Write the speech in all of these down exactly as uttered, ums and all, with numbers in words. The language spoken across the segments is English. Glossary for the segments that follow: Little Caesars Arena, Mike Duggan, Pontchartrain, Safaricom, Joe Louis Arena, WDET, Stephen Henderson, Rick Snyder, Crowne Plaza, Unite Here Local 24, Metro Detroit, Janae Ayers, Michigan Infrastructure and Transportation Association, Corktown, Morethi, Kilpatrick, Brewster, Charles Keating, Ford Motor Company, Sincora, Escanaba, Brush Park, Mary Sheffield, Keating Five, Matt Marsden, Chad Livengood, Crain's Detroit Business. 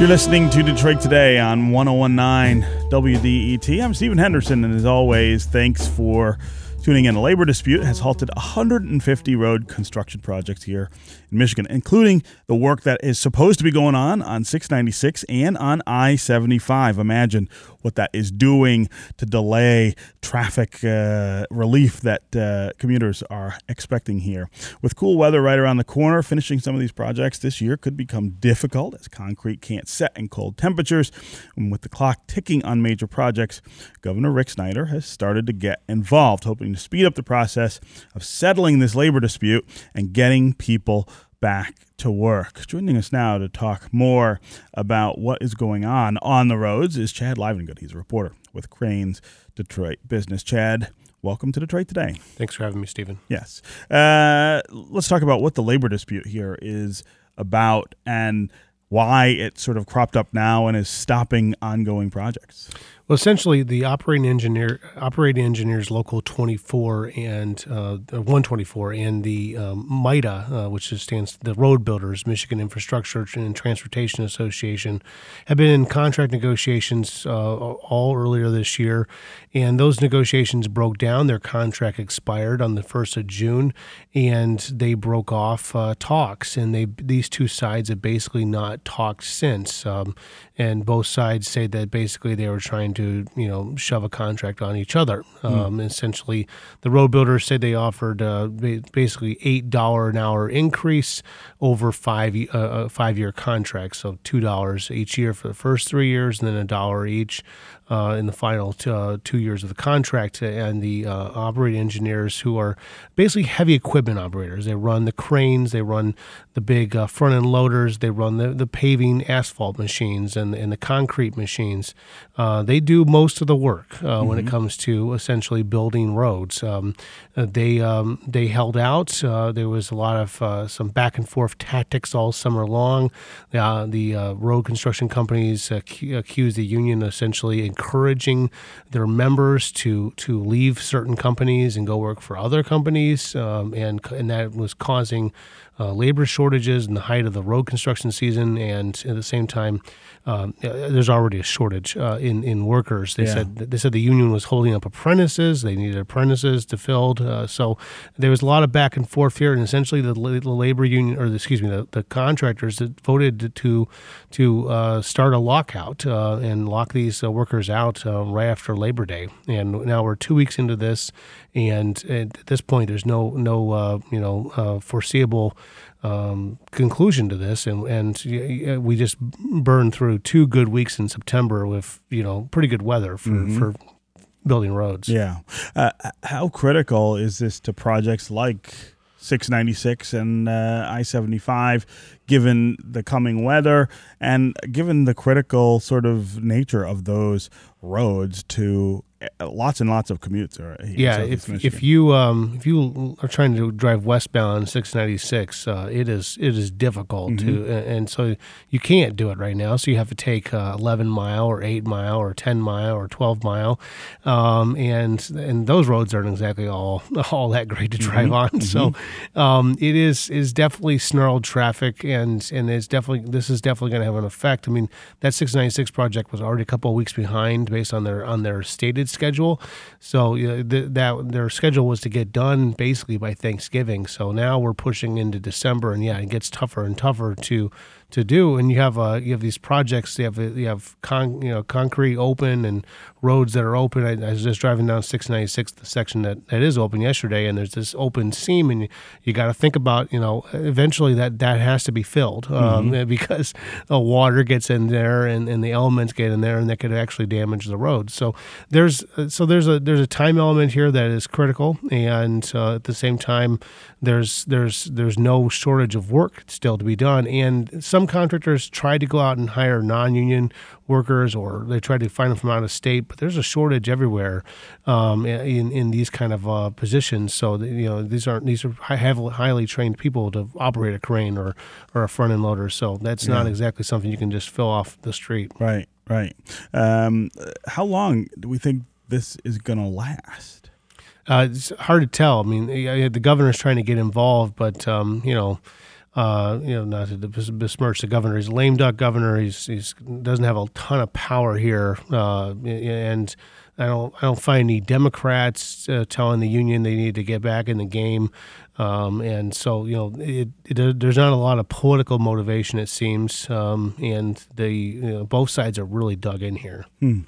You're listening to Detroit Today on one oh one point nine W D E T. I'm Stephen Henderson, and as always, thanks for tuning in. A labor dispute has halted one hundred fifty road construction projects here in Michigan, including the work that is supposed to be going on on six ninety-six and on I seventy-five. Imagine what that is doing to delay traffic uh, relief that uh, commuters are expecting here. With cool weather right around the corner, finishing some of these projects this year could become difficult as concrete can't set in cold temperatures. And with the clock ticking on major projects, Governor Rick Snyder has started to get involved, hoping to speed up the process of settling this labor dispute and getting people back to work. Joining us now to talk more about what is going on on the roads is Chad Livengood. He's a reporter with Crain's Detroit Business. Chad, welcome to Detroit Today. Thanks for having me, Stephen. Yes. Uh, let's talk about what the labor dispute here is about and why it sort of cropped up now and is stopping ongoing projects. Well, essentially, the Operating Engineer, Operating Engineers Local twenty-four and uh, one twenty-four and the um, MITA, uh, which stands the Road Builders, Michigan Infrastructure and Transportation Association, have been in contract negotiations uh, all earlier this year, and those negotiations broke down. Their contract expired on the first of June, and they broke off uh, talks, and they these two sides have basically not talked since, um, and both sides say that basically they were trying to, you know, shove a contract on each other. Um, mm. Essentially, the road builders said they offered uh, basically eight dollar an hour increase over five uh, five year contracts, so two dollars each year for the first three years, and then a dollar each uh, in the final t- uh, two years of the contract. And the uh, operating engineers, who are basically heavy equipment operators, they run the cranes, they run the big uh, front end loaders, they run the the paving asphalt machines and, and the concrete machines. Uh, they do most of the work uh, mm-hmm. when it comes to essentially building roads. Um, they um, they held out. Uh, there was a lot of uh, some back and forth tactics all summer long. Uh, the uh, road construction companies ac- accused the union of essentially encouraging their members to to leave certain companies and go work for other companies, um, and and that was causing Uh, labor shortages in the height of the road construction season, and at the same time, um, there's already a shortage uh, in in workers. They yeah. said they said the union was holding up apprentices; they needed apprentices to fill. Uh, so there was a lot of back and forth here, and essentially the, the labor union, or the, excuse me, the, the contractors that voted to to uh, start a lockout uh, and lock these uh, workers out uh, right after Labor Day. And now we're two weeks into this, and at this point, there's no no uh, you know uh, foreseeable Um, conclusion to this, and and we just burned through two good weeks in September with you know pretty good weather for, mm-hmm. for building roads. Yeah, uh, how critical is this to projects like six ninety-six and uh, I seventy-five, given the coming weather and given the critical sort of nature of those roads to lots and lots of commutes? Right here yeah, if if you um, if you are trying to drive westbound on six ninety-six, uh, it is it is difficult mm-hmm. to, and so you can't do it right now. So you have to take uh, eleven mile or eight mile or ten mile or twelve mile, um, and and those roads aren't exactly all all that great to drive mm-hmm. on. Mm-hmm. So um, it is is definitely snarled traffic, and and it's definitely this is definitely going to have an effect. I mean, that six ninety-six project was already a couple of weeks behind based on their on their stated schedule. So uh, th- that their schedule was to get done basically by Thanksgiving. So now we're pushing into December, and yeah, it gets tougher and tougher to to do. And you have uh, you have these projects. You have you have con- you know concrete open and roads that are open. I, I was just driving down six ninety-six, the section that, that is open yesterday, and there's this open seam, and you, you got to think about you know eventually that, that has to be filled um, mm-hmm. because the water gets in there and, and the elements get in there, and that could actually damage the road. So there's So there's a there's a time element here that is critical, and uh, at the same time, there's there's there's no shortage of work still to be done. And some contractors try to go out and hire non-union workers, or they try to find them from out of state. But there's a shortage everywhere um, in in these kind of uh, positions. So you know these aren't these are highly, highly trained people to operate a crane or or a front end loader. So that's yeah. not exactly something you can just fill off the street. Right. Right. Um, how long do we think this is going to last? Uh, it's hard to tell. I mean, the governor's trying to get involved, but, um, you know, Uh, you know, not to besmirch the governor. He's a lame duck governor. He's he's doesn't have a ton of power here, uh, and I don't I don't find any Democrats uh, telling the union they need to get back in the game. Um, and so you know, it, it, there's not a lot of political motivation, it seems. Um, and the you know, both sides are really dug in here. Hmm.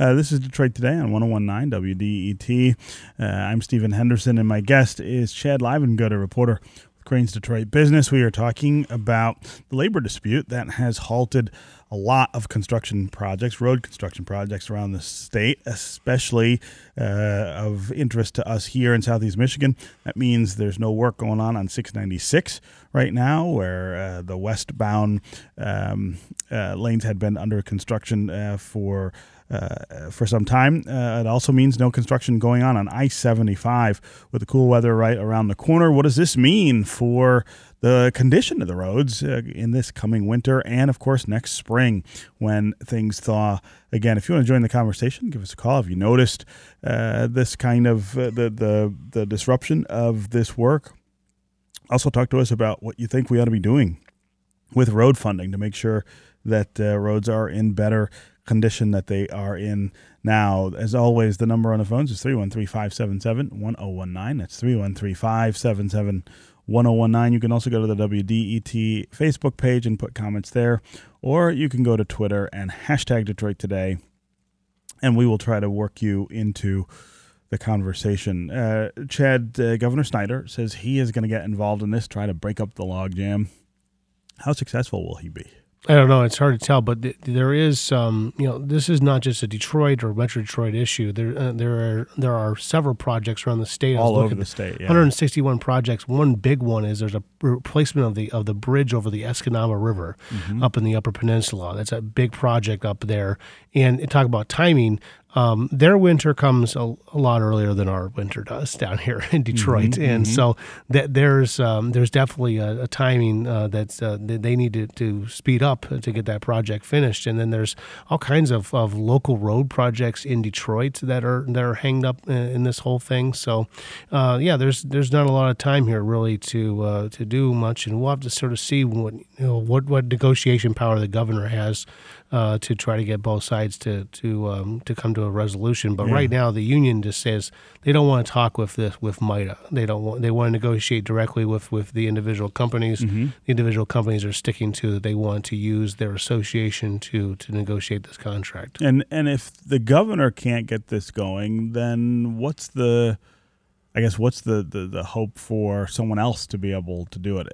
Uh, this is Detroit Today on one oh one point nine W D E T. Uh, I'm Stephen Henderson, and my guest is Chad Livengood, a reporter with Crain's Detroit Business. We are talking about the labor dispute that has halted a lot of construction projects, road construction projects around the state, especially uh, of interest to us here in Southeast Michigan. That means there's no work going on on six ninety-six right now, where uh, the westbound um, uh, lanes had been under construction uh, for Uh, for some time. Uh, it also means no construction going on on I seventy-five with the cool weather right around the corner. What does this mean for the condition of the roads uh, in this coming winter and, of course, next spring when things thaw? Again, if you want to join the conversation, give us a call. Have you noticed uh, this kind of uh, the, the, the disruption of this work? Also talk to us about what you think we ought to be doing with road funding to make sure that uh, roads are in better condition that they are in now. As always, the number on the phones is three one three, five seven seven, one oh one nine. That's three one three, five seven seven, one oh one nine. You can also go to the W D E T Facebook page and put comments there, or you can go to Twitter and hashtag Detroit Today, and we will try to work you into the conversation. Uh, Chad, uh, Governor Snyder says he is going to get involved in this, try to break up the logjam. How successful will he be? I don't know. It's hard to tell, but th- there is, um, you know, this is not just a Detroit or Metro Detroit issue. There, uh, there are there are several projects around the state. All over the state, yeah. one hundred sixty-one projects. One big one is there's a replacement of the of the bridge over the Escanaba River mm-hmm. up in the Upper Peninsula. That's a big project up there. And talk about timing. Um, their winter comes a, a lot earlier than our winter does down here in Detroit, mm-hmm, and mm-hmm. so that there's um, there's definitely a, a timing uh, that's, uh, that they need to, to speed up to get that project finished. And then there's all kinds of, of local road projects in Detroit that are that are hanged up in, in this whole thing. So uh, yeah, there's there's not a lot of time here really to uh, to do much, and we'll have to sort of see what you know what, what negotiation power the governor has uh, to try to get both sides to to um, to come to a resolution, but yeah. Right now the union just says they don't want to talk with this with MITA. They don't want. They want to negotiate directly with, with the individual companies. Mm-hmm. The individual companies are sticking to that they want to use their association to to negotiate this contract. And and if the governor can't get this going, then what's the, I guess what's the, the, the hope for someone else to be able to do it?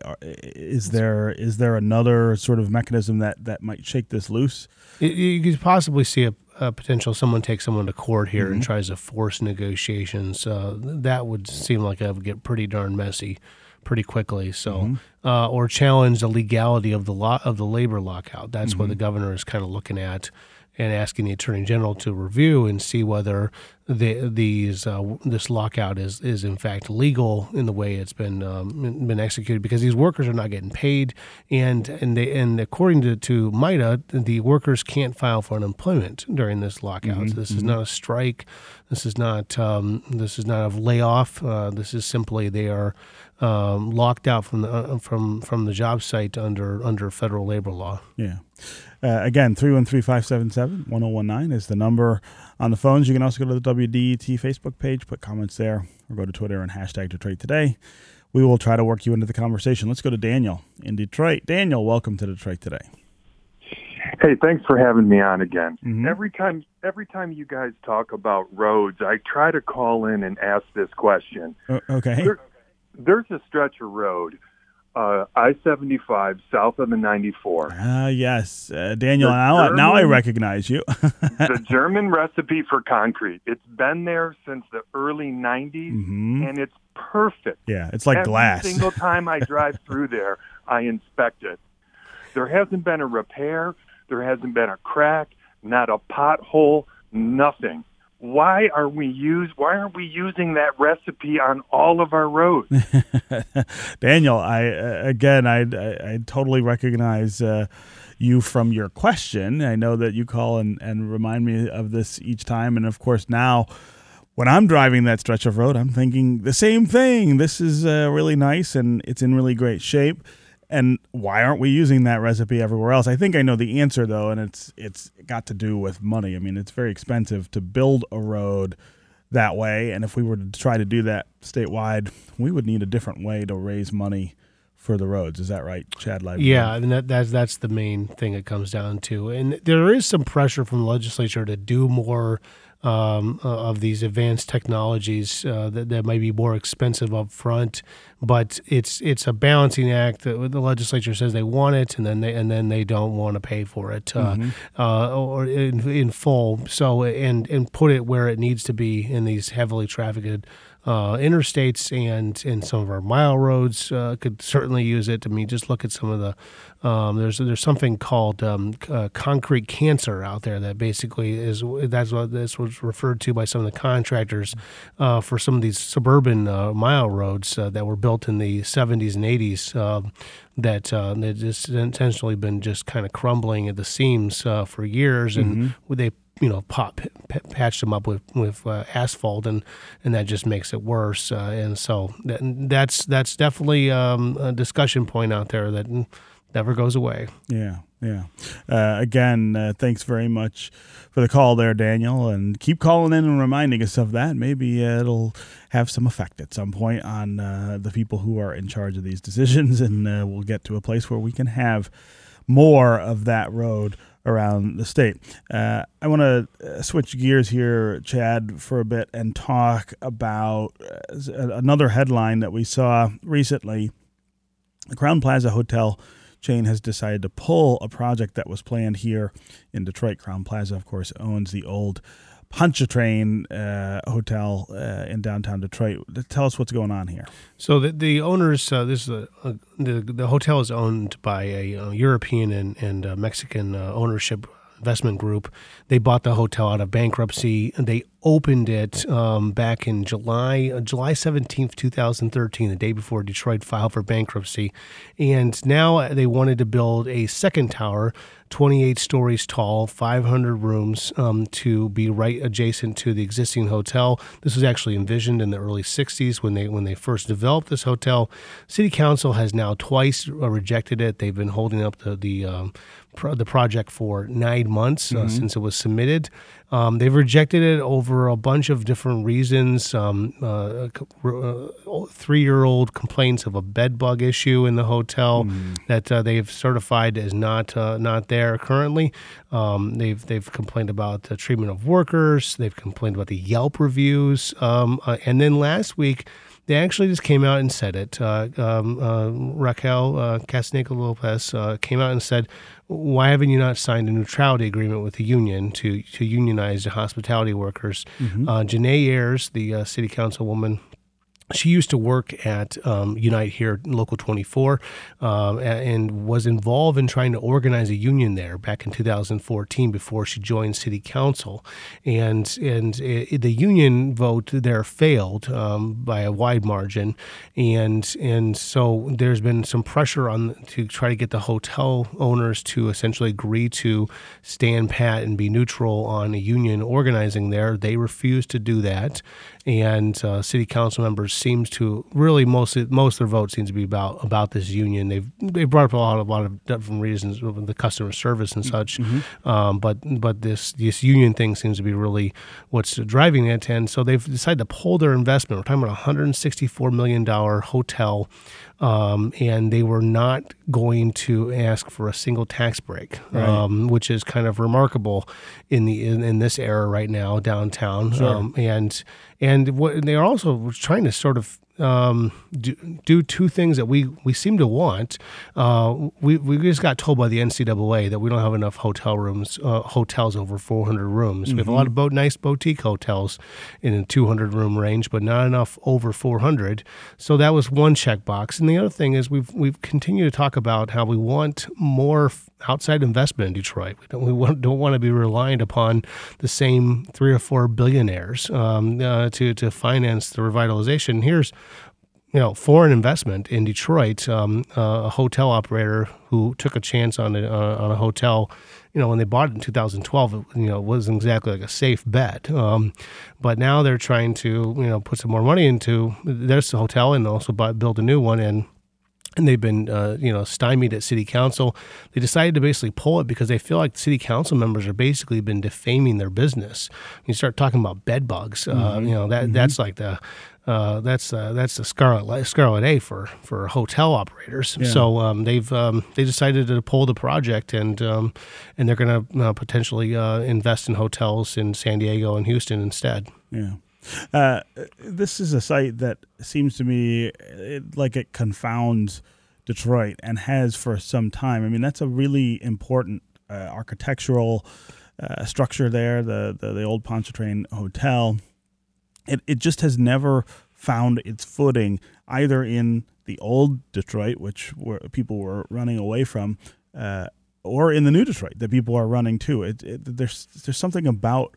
Is there is there another sort of mechanism that, that might shake this loose? You, you could possibly see a. Uh, potential someone takes someone to court here mm-hmm. and tries to force negotiations. Uh, that would seem like it would get pretty darn messy pretty quickly. So, mm-hmm. uh, or challenge the legality of the law of the labor lockout. That's mm-hmm. what the governor is kind of looking at and asking the attorney general to review and see whether the, these uh, this lockout is, is in fact legal in the way it's been um, been executed, because these workers are not getting paid, and and they and according to, to MITA, the workers can't file for unemployment during this lockout. Mm-hmm. So this mm-hmm. is not a strike. This is not um, this is not a layoff. Uh, this is simply they are um, locked out from the uh, from from the job site under under federal labor law. Yeah. Uh, again, three one three, five seven seven, one oh one nine is the number on the phones. You can also go to the W D E T Facebook page, put comments there, or go to Twitter and hashtag Detroit Today. We will try to work you into the conversation. Let's go to Daniel in Detroit. Daniel, welcome to Detroit Today. Hey, thanks for having me on again. Mm-hmm. Every time, every time you guys talk about roads, I try to call in and ask this question. Uh, okay. There, there's a stretch of road. Uh, I seventy-five south of the ninety-four. Ah, uh, yes. Uh, Daniel, now, German, now I recognize you. The German recipe for concrete. It's been there since the early nineties, mm-hmm. and it's perfect. Yeah, it's like Every glass. Every single time I drive through there, I inspect it. There hasn't been a repair. There hasn't been a crack, not a pothole, nothing. Why are we use? Why aren't we using that recipe on all of our roads? Daniel, I again, I, I, I totally recognize uh, you from your question. I know that you call and, and remind me of this each time, and of course now when I'm driving that stretch of road, I'm thinking the same thing. This is uh, really nice, and it's in really great shape. And why aren't we using that recipe everywhere else? I think I know the answer, though, and it's it's got to do with money. I mean, it's very expensive to build a road that way, and if we were to try to do that statewide, we would need a different way to raise money for the roads. Is that right, Chad Livengood? Yeah, and that, that's, that's the main thing it comes down to. And there is some pressure from the legislature to do more Um, uh, of these advanced technologies uh, that, that might be more expensive up front, but it's it's a balancing act. That the legislature says they want it, and then they and then they don't want to pay for it uh, mm-hmm. uh, or in, in full. So and and put it where it needs to be in these heavily trafficked uh, interstates and and some of our mile roads uh, could certainly use it. I mean, just look at some of the. Um, there's there's something called um, uh, concrete cancer out there that basically is that's what this was referred to by some of the contractors uh, for some of these suburban uh, mile roads uh, that were built in the seventies and eighties uh, that uh, that just intentionally been just kind of crumbling at the seams uh, for years, and mm-hmm. they. You know, pop, p- patch them up with with uh, asphalt, and, and that just makes it worse. Uh, and so that, that's that's definitely um, a discussion point out there that never goes away. Yeah, yeah. Uh, again, uh, thanks very much for the call there, Daniel, and keep calling in and reminding us of that. Maybe uh, it'll have some effect at some point on uh, the people who are in charge of these decisions, and uh, we'll get to a place where we can have more of that road around the state. Uh, I want to switch gears here, Chad, for a bit and talk about another headline that we saw recently. The Crowne Plaza Hotel chain has decided to pull a project that was planned here in Detroit. Crowne Plaza, of course, owns the old Pontchartrain uh, Hotel uh, in downtown Detroit. Tell us what's going on here. So the, the owners, uh, this is a, a, the the hotel is owned by a, a European and and uh, Mexican uh, ownership investment group. They bought the hotel out of bankruptcy. They opened it um, back in July, uh, July seventeenth, twenty thirteen, the day before Detroit filed for bankruptcy. And now they wanted to build a second tower, twenty-eight stories tall, five hundred rooms, um, to be right adjacent to the existing hotel. This was actually envisioned in the early sixties when they when they first developed this hotel. City Council has now twice rejected it. They've been holding up the the, um, pro- the project for nine months uh, mm-hmm. since it was submitted. Um, they've rejected it over a bunch of different reasons. Um, uh, uh, three-year-old complaints of a bed bug issue in the hotel mm. that uh, they've certified as not uh, not there currently. Um, they've they've complained about the treatment of workers. They've complained about the Yelp reviews, um, uh, and then last week. They actually just came out and said it. Uh, um, uh, Raquel uh, Castaneda-Lopez uh, came out and said, why haven't you not signed a neutrality agreement with the union to, to unionize the hospitality workers? Mm-hmm. Uh, Janae Ayers, the uh, city councilwoman, she used to work at um, Unite Here Local twenty-four um, and was involved in trying to organize a union there back in two thousand fourteen before she joined City Council. And and it, the union vote there failed um, by a wide margin. And and so there's been some pressure on to try to get the hotel owners to essentially agree to stand pat and be neutral on a union organizing there. They refused to do that. And uh, City Council members seems to really mostly most of their vote seems to be about about this union. They've they brought up a lot, a lot of different reasons, the customer service and such. Mm-hmm. Um, but but this this union thing seems to be really what's driving it. And so they've decided to pull their investment. We're talking about a one hundred sixty-four million dollars hotel. Um, and they were not going to ask for a single tax break, right. um, which is kind of remarkable in the in, in this era right now downtown. Sure. Um, and and what they are also trying to sort of um, do, do two things that we, we seem to want. Uh, we we just got told by the N C double A that we don't have enough hotel rooms, uh, hotels over four hundred rooms. Mm-hmm. We have a lot of bo- nice boutique hotels in the two hundred room range, but not enough over four hundred. So that was one checkbox. And the other thing is we've we've continued to talk about how we want more f- outside investment in Detroit. We don't we want, don't want to be reliant upon the same three or four billionaires um, uh, to to finance the revitalization. Here's you know, foreign investment in Detroit, um, uh, a hotel operator who took a chance on a, uh, on a hotel, you know, when they bought it in two thousand twelve, it, you know, wasn't exactly like a safe bet. Um, but now they're trying to, you know, put some more money into this hotel and also buy, build a new one. And And they've been, uh, you know, stymied at city council. They decided to basically pull it because they feel like city council members are basically been defaming their business. You start talking about bed bugs, uh, mm-hmm. you know, that mm-hmm. that's like the uh, that's uh, that's the scarlet scarlet A for for hotel operators. Yeah. So um, they've um, they decided to pull the project, and um, and they're going to uh, potentially uh, invest in hotels in San Diego and Houston instead. Yeah. Uh, this is a site that seems to me it, like it confounds Detroit and has for some time. I mean, that's a really important uh, architectural uh, structure there, the, the the old Pontchartrain Hotel. It it just has never found its footing either in the old Detroit, which were, people were running away from, uh, or in the new Detroit that people are running to. It, it, there's there's something about,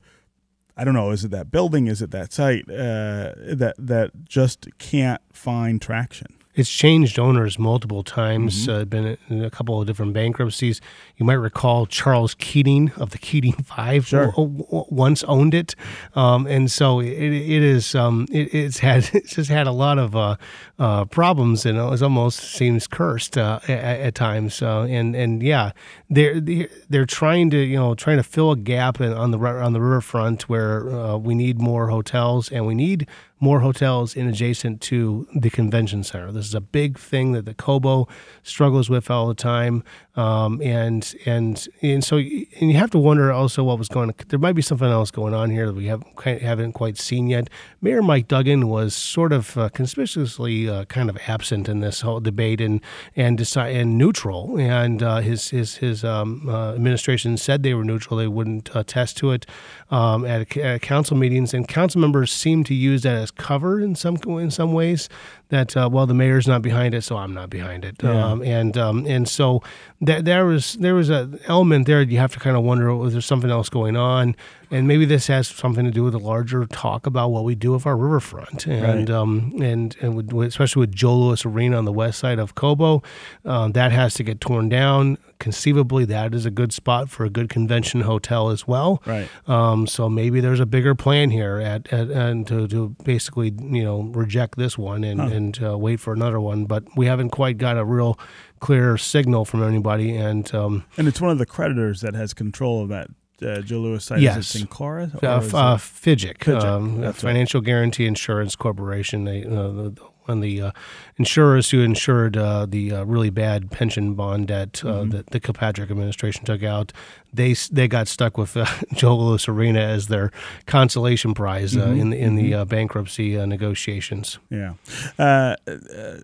I don't know, is it that building, is it that site, uh, that that just can't find traction? It's changed owners multiple times, mm-hmm. uh, been in a couple of different bankruptcies. You might recall Charles Keating of the Keating Five sure. w- w- once owned it. Um, and so it, it is, um, it, it's had, it's just had a lot of uh, uh, problems, and it almost seems cursed uh, at, at times. Uh, and, and yeah, they're, they're trying to, you know, trying to fill a gap in, on the, on the riverfront where uh, we need more hotels, and we need more hotels in adjacent to the convention center. This is a big thing that the Kobo struggles with all the time, um, and and and so and you have to wonder also what was going on. There might be something else going on here that we haven't haven't quite seen yet. Mayor Mike Duggan was sort of uh, conspicuously uh, kind of absent in this whole debate and and decide, and neutral. And uh, his his his um, uh, administration said they were neutral; they wouldn't attest to it um, at, at council meetings. And council members seem to use that as cover in some in some ways, that uh, well, the mayor's not behind it, so I'm not behind it, yeah. um, and um, and so that there was there was an element there. You have to kind of wonder, was there something else going on, and maybe this has something to do with the larger talk about what we do with our riverfront, and right. um, and and with, especially with Joe Louis Arena on the west side of Kobo, uh, that has to get torn down. Conceivably, that is a good spot for a good convention hotel as well. Right. Um, so maybe there's a bigger plan here at, at and to, to basically, you know, reject this one and, huh. and uh, wait for another one. But we haven't quite got a real clear signal from anybody. And um, and it's one of the creditors that has control of that. Uh, Joe Louis site, yes. Is it Sincora? Uh, is uh, Fidgic, um, right. Financial Guarantee Insurance Corporation. They, uh, the, and the uh, insurers who insured uh, the uh, really bad pension bond debt uh, mm-hmm. that the Kilpatrick administration took out, they they got stuck with uh, Joe Louis Arena as their consolation prize uh, mm-hmm. in the, in the uh, bankruptcy uh, negotiations. Yeah. Uh, uh,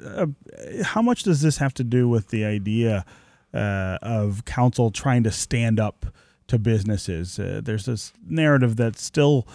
uh, how much does this have to do with the idea uh, of council trying to stand up to businesses? Uh, there's this narrative that's still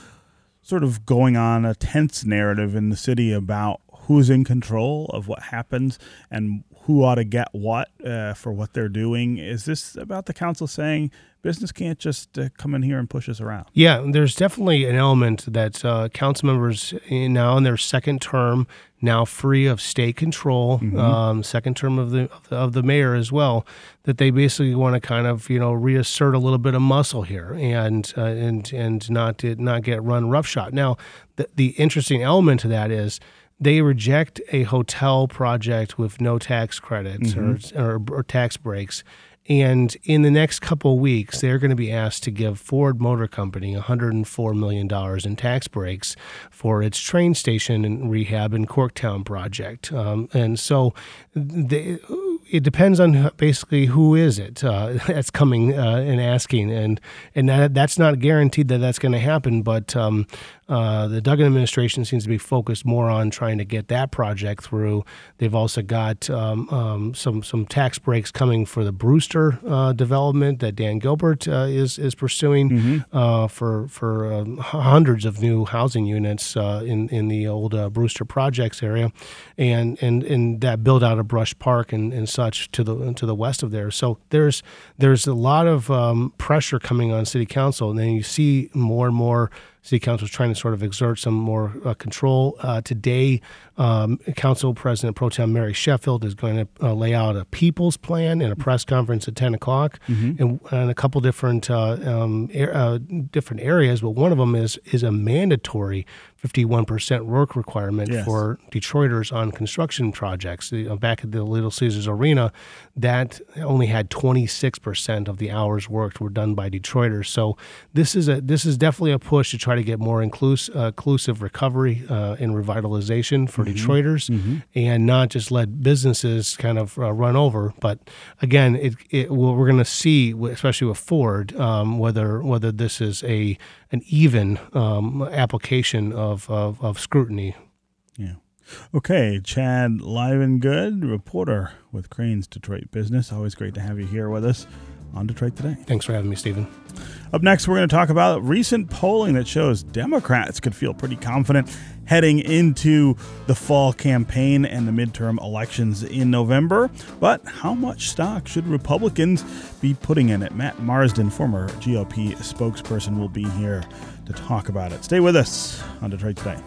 sort of going on, a tense narrative in the city about who's in control of what happens and who ought to get what uh, for what they're doing. Is this about the council saying business can't just uh, come in here and push us around? Yeah, there's definitely an element that uh, council members in now in their second term, now free of state control, mm-hmm. um, second term of the of the mayor as well, that they basically want to kind of, you know, reassert a little bit of muscle here and uh, and and not not get run roughshod. Now, the, the interesting element to that is, they reject a hotel project with no tax credits mm-hmm. or, or or tax breaks. And in the next couple of weeks, they're going to be asked to give Ford Motor Company one hundred four million dollars in tax breaks for its train station and rehab and Corktown project. Um, and so they, it depends on basically who is it uh, that's coming uh, and asking. And and that, that's not guaranteed that that's going to happen, but um, uh, the Duggan administration seems to be focused more on trying to get that project through. They've also got um, um, some, some tax breaks coming for the Brewster Uh, development that Dan Gilbert uh, is is pursuing mm-hmm. uh, for for um, hundreds of new housing units uh, in in the old uh, Brewster projects area, and and and that build out of Brush Park and, and such to the to the west of there. So there's there's a lot of um, pressure coming on city council, and then you see more and more City Council is trying to sort of exert some more uh, control. Uh, today, um, Council President Pro Tem Mary Sheffield is going to uh, lay out a people's plan in a press conference at ten o'clock mm-hmm. in, in a couple different uh, um, er, uh, different areas, but one of them is is a mandatory fifty-one percent work requirement yes. for Detroiters on construction projects. You know, back at the Little Caesars Arena, that only had twenty-six percent of the hours worked were done by Detroiters. So this is a this is definitely a push to try to get more inclusive, uh, inclusive recovery uh, and revitalization for mm-hmm. Detroiters, mm-hmm. and not just let businesses kind of uh, run over. But again, it, it well, we're going to see, especially with Ford, um, whether whether this is a an even um, application of. Of, of, of scrutiny. Yeah. Okay, Chad Livengood, reporter with Crain's Detroit Business. Always great to have you here with us on Detroit Today. Thanks for having me, Stephen. Up next, we're going to talk about recent polling that shows Democrats could feel pretty confident heading into the fall campaign and the midterm elections in November. But how much stock should Republicans be putting in it? Matt Marsden, former G O P spokesperson, will be here to talk about it. Stay with us on Detroit Today.